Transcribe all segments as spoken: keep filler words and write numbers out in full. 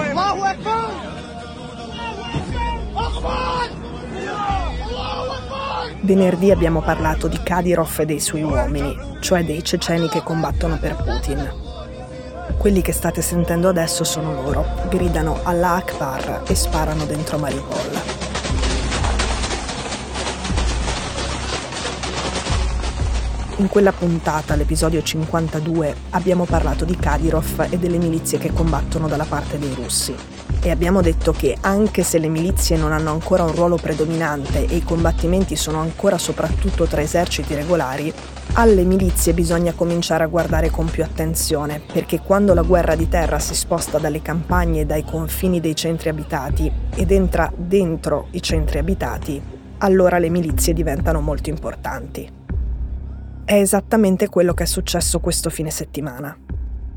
الله أكبر Venerdì abbiamo parlato di Kadyrov e dei suoi uomini, cioè dei ceceni che combattono per Putin. Quelli che state sentendo adesso sono loro, gridano Allah Akbar e sparano dentro Mariupol. In quella puntata, l'episodio cinquantadue, abbiamo parlato di Kadyrov e delle milizie che combattono dalla parte dei russi. E abbiamo detto che, anche se le milizie non hanno ancora un ruolo predominante e i combattimenti sono ancora soprattutto tra eserciti regolari, alle milizie bisogna cominciare a guardare con più attenzione, perché quando la guerra di terra si sposta dalle campagne e dai confini dei centri abitati ed entra dentro i centri abitati, allora le milizie diventano molto importanti. È esattamente quello che è successo questo fine settimana.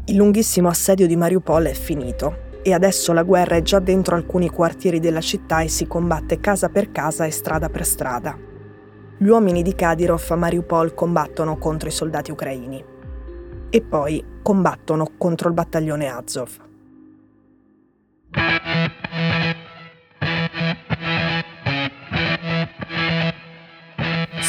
Il lunghissimo assedio di Mariupol è finito e adesso la guerra è già dentro alcuni quartieri della città e si combatte casa per casa e strada per strada. Gli uomini di Kadyrov a Mariupol combattono contro i soldati ucraini e poi combattono contro il battaglione Azov.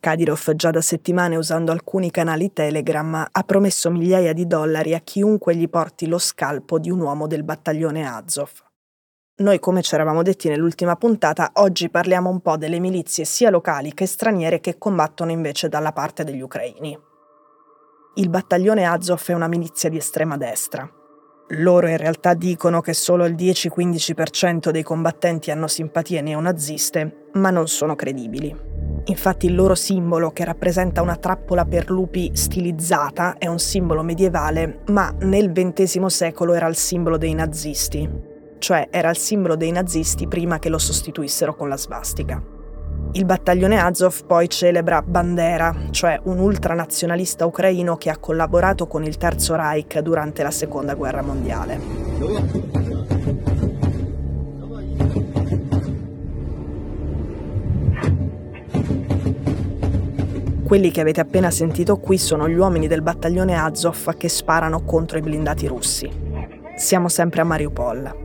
Kadyrov, già da settimane usando alcuni canali Telegram, ha promesso migliaia di dollari a chiunque gli porti lo scalpo di un uomo del battaglione Azov. Noi, come ci eravamo detti nell'ultima puntata, oggi parliamo un po' delle milizie sia locali che straniere che combattono invece dalla parte degli ucraini. Il battaglione Azov è una milizia di estrema destra. Loro in realtà dicono che solo il dieci-quindici per cento dei combattenti hanno simpatie neonaziste, ma non sono credibili. Infatti il loro simbolo, che rappresenta una trappola per lupi stilizzata, è un simbolo medievale, ma nel ventesimo secolo era il simbolo dei nazisti, cioè era il simbolo dei nazisti prima che lo sostituissero con la svastica. Il battaglione Azov poi celebra Bandera, cioè un ultranazionalista ucraino che ha collaborato con il Terzo Reich durante la Seconda Guerra Mondiale. Quelli che avete appena sentito qui sono gli uomini del battaglione Azov che sparano contro i blindati russi. Siamo sempre a Mariupol.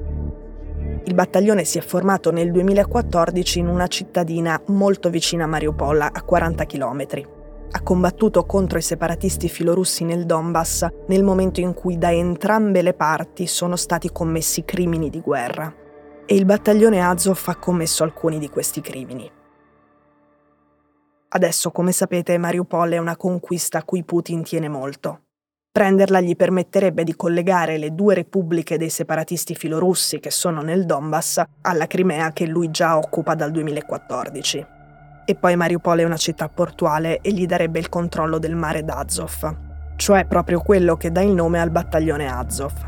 Il battaglione si è formato nel duemilaquattordici in una cittadina molto vicina a Mariupol, a quaranta chilometri. Ha combattuto contro i separatisti filorussi nel Donbass nel momento in cui da entrambe le parti sono stati commessi crimini di guerra. E il battaglione Azov ha commesso alcuni di questi crimini. Adesso, come sapete, Mariupol è una conquista a cui Putin tiene molto. Prenderla gli permetterebbe di collegare le due repubbliche dei separatisti filorussi che sono nel Donbass alla Crimea, che lui già occupa dal duemilaquattordici. E poi Mariupol è una città portuale e gli darebbe il controllo del mare d'Azov, cioè proprio quello che dà il nome al battaglione Azov.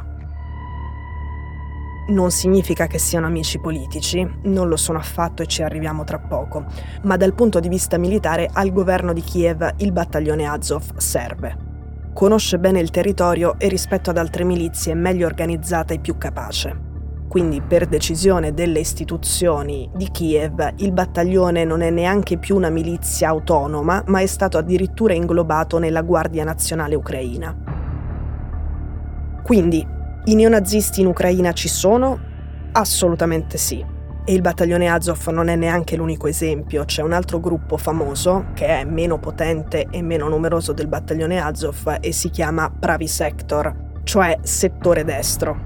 Non significa che siano amici politici, non lo sono affatto e ci arriviamo tra poco, ma dal punto di vista militare al governo di Kiev il battaglione Azov serve. Conosce bene il territorio e rispetto ad altre milizie è meglio organizzata e più capace. Quindi, per decisione delle istituzioni di Kiev, il battaglione non è neanche più una milizia autonoma, ma è stato addirittura inglobato nella Guardia Nazionale ucraina. Quindi, i neonazisti in Ucraina ci sono? Assolutamente sì. E il battaglione Azov non è neanche l'unico esempio. C'è un altro gruppo famoso, che è meno potente e meno numeroso del battaglione Azov, e si chiama Pravyi Sektor, cioè settore destro.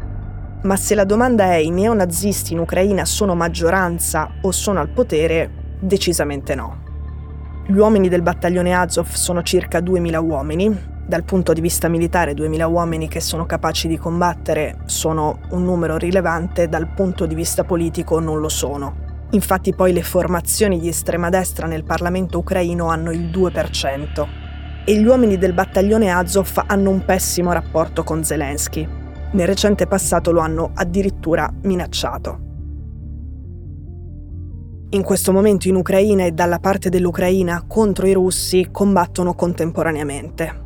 Ma se la domanda è: i neonazisti in Ucraina sono maggioranza o sono al potere? Decisamente no. Gli uomini del battaglione Azov sono circa duemila uomini. Dal punto di vista militare, duemila uomini che sono capaci di combattere sono un numero rilevante, dal punto di vista politico non lo sono. Infatti poi le formazioni di estrema destra nel Parlamento ucraino hanno il due per cento. E gli uomini del battaglione Azov hanno un pessimo rapporto con Zelensky. Nel recente passato lo hanno addirittura minacciato. in questo momento in Ucraina e dalla parte dell'Ucraina contro i russi combattono contemporaneamente.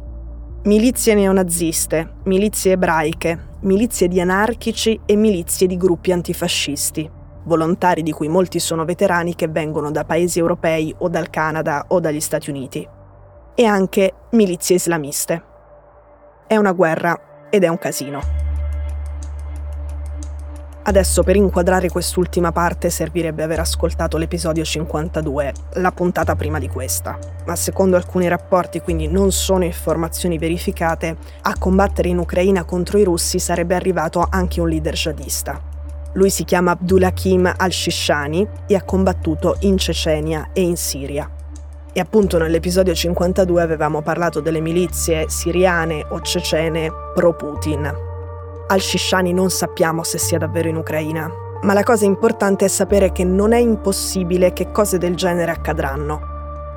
Milizie neonaziste, milizie ebraiche, milizie di anarchici e milizie di gruppi antifascisti, volontari di cui molti sono veterani che vengono da paesi europei o dal Canada o dagli Stati Uniti, e anche milizie islamiste. È una guerra ed è un casino. Adesso per inquadrare quest'ultima parte servirebbe aver ascoltato l'episodio cinquantadue, la puntata prima di questa, ma secondo alcuni rapporti, quindi non sono informazioni verificate, a combattere in Ucraina contro i russi sarebbe arrivato anche un leader jihadista. Lui si chiama Abdul Hakim al-Shishani e ha combattuto in Cecenia e in Siria. E appunto nell'episodio cinquantadue avevamo parlato delle milizie siriane o cecene pro-Putin. Al-Shishani non sappiamo se sia davvero in Ucraina, ma la cosa importante è sapere che non è impossibile che cose del genere accadranno.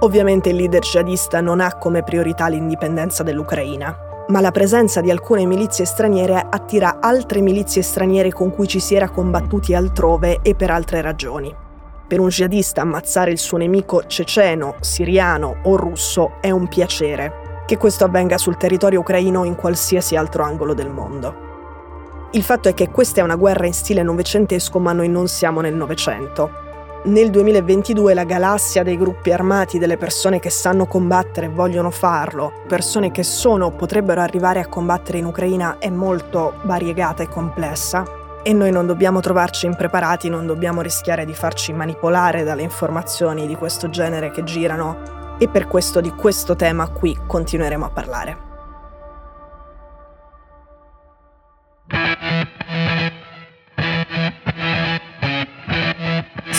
Ovviamente il leader jihadista non ha come priorità l'indipendenza dell'Ucraina, ma la presenza di alcune milizie straniere attira altre milizie straniere con cui ci si era combattuti altrove e per altre ragioni. Per un jihadista ammazzare il suo nemico ceceno, siriano o russo è un piacere, che questo avvenga sul territorio ucraino o in qualsiasi altro angolo del mondo. Il fatto è che questa è una guerra in stile novecentesco, ma noi non siamo nel Novecento. Nel duemilaventidue la galassia dei gruppi armati, delle persone che sanno combattere e vogliono farlo, persone che sono o potrebbero arrivare a combattere in Ucraina, è molto variegata e complessa. E noi non dobbiamo trovarci impreparati, non dobbiamo rischiare di farci manipolare dalle informazioni di questo genere che girano, e per questo di questo tema qui continueremo a parlare.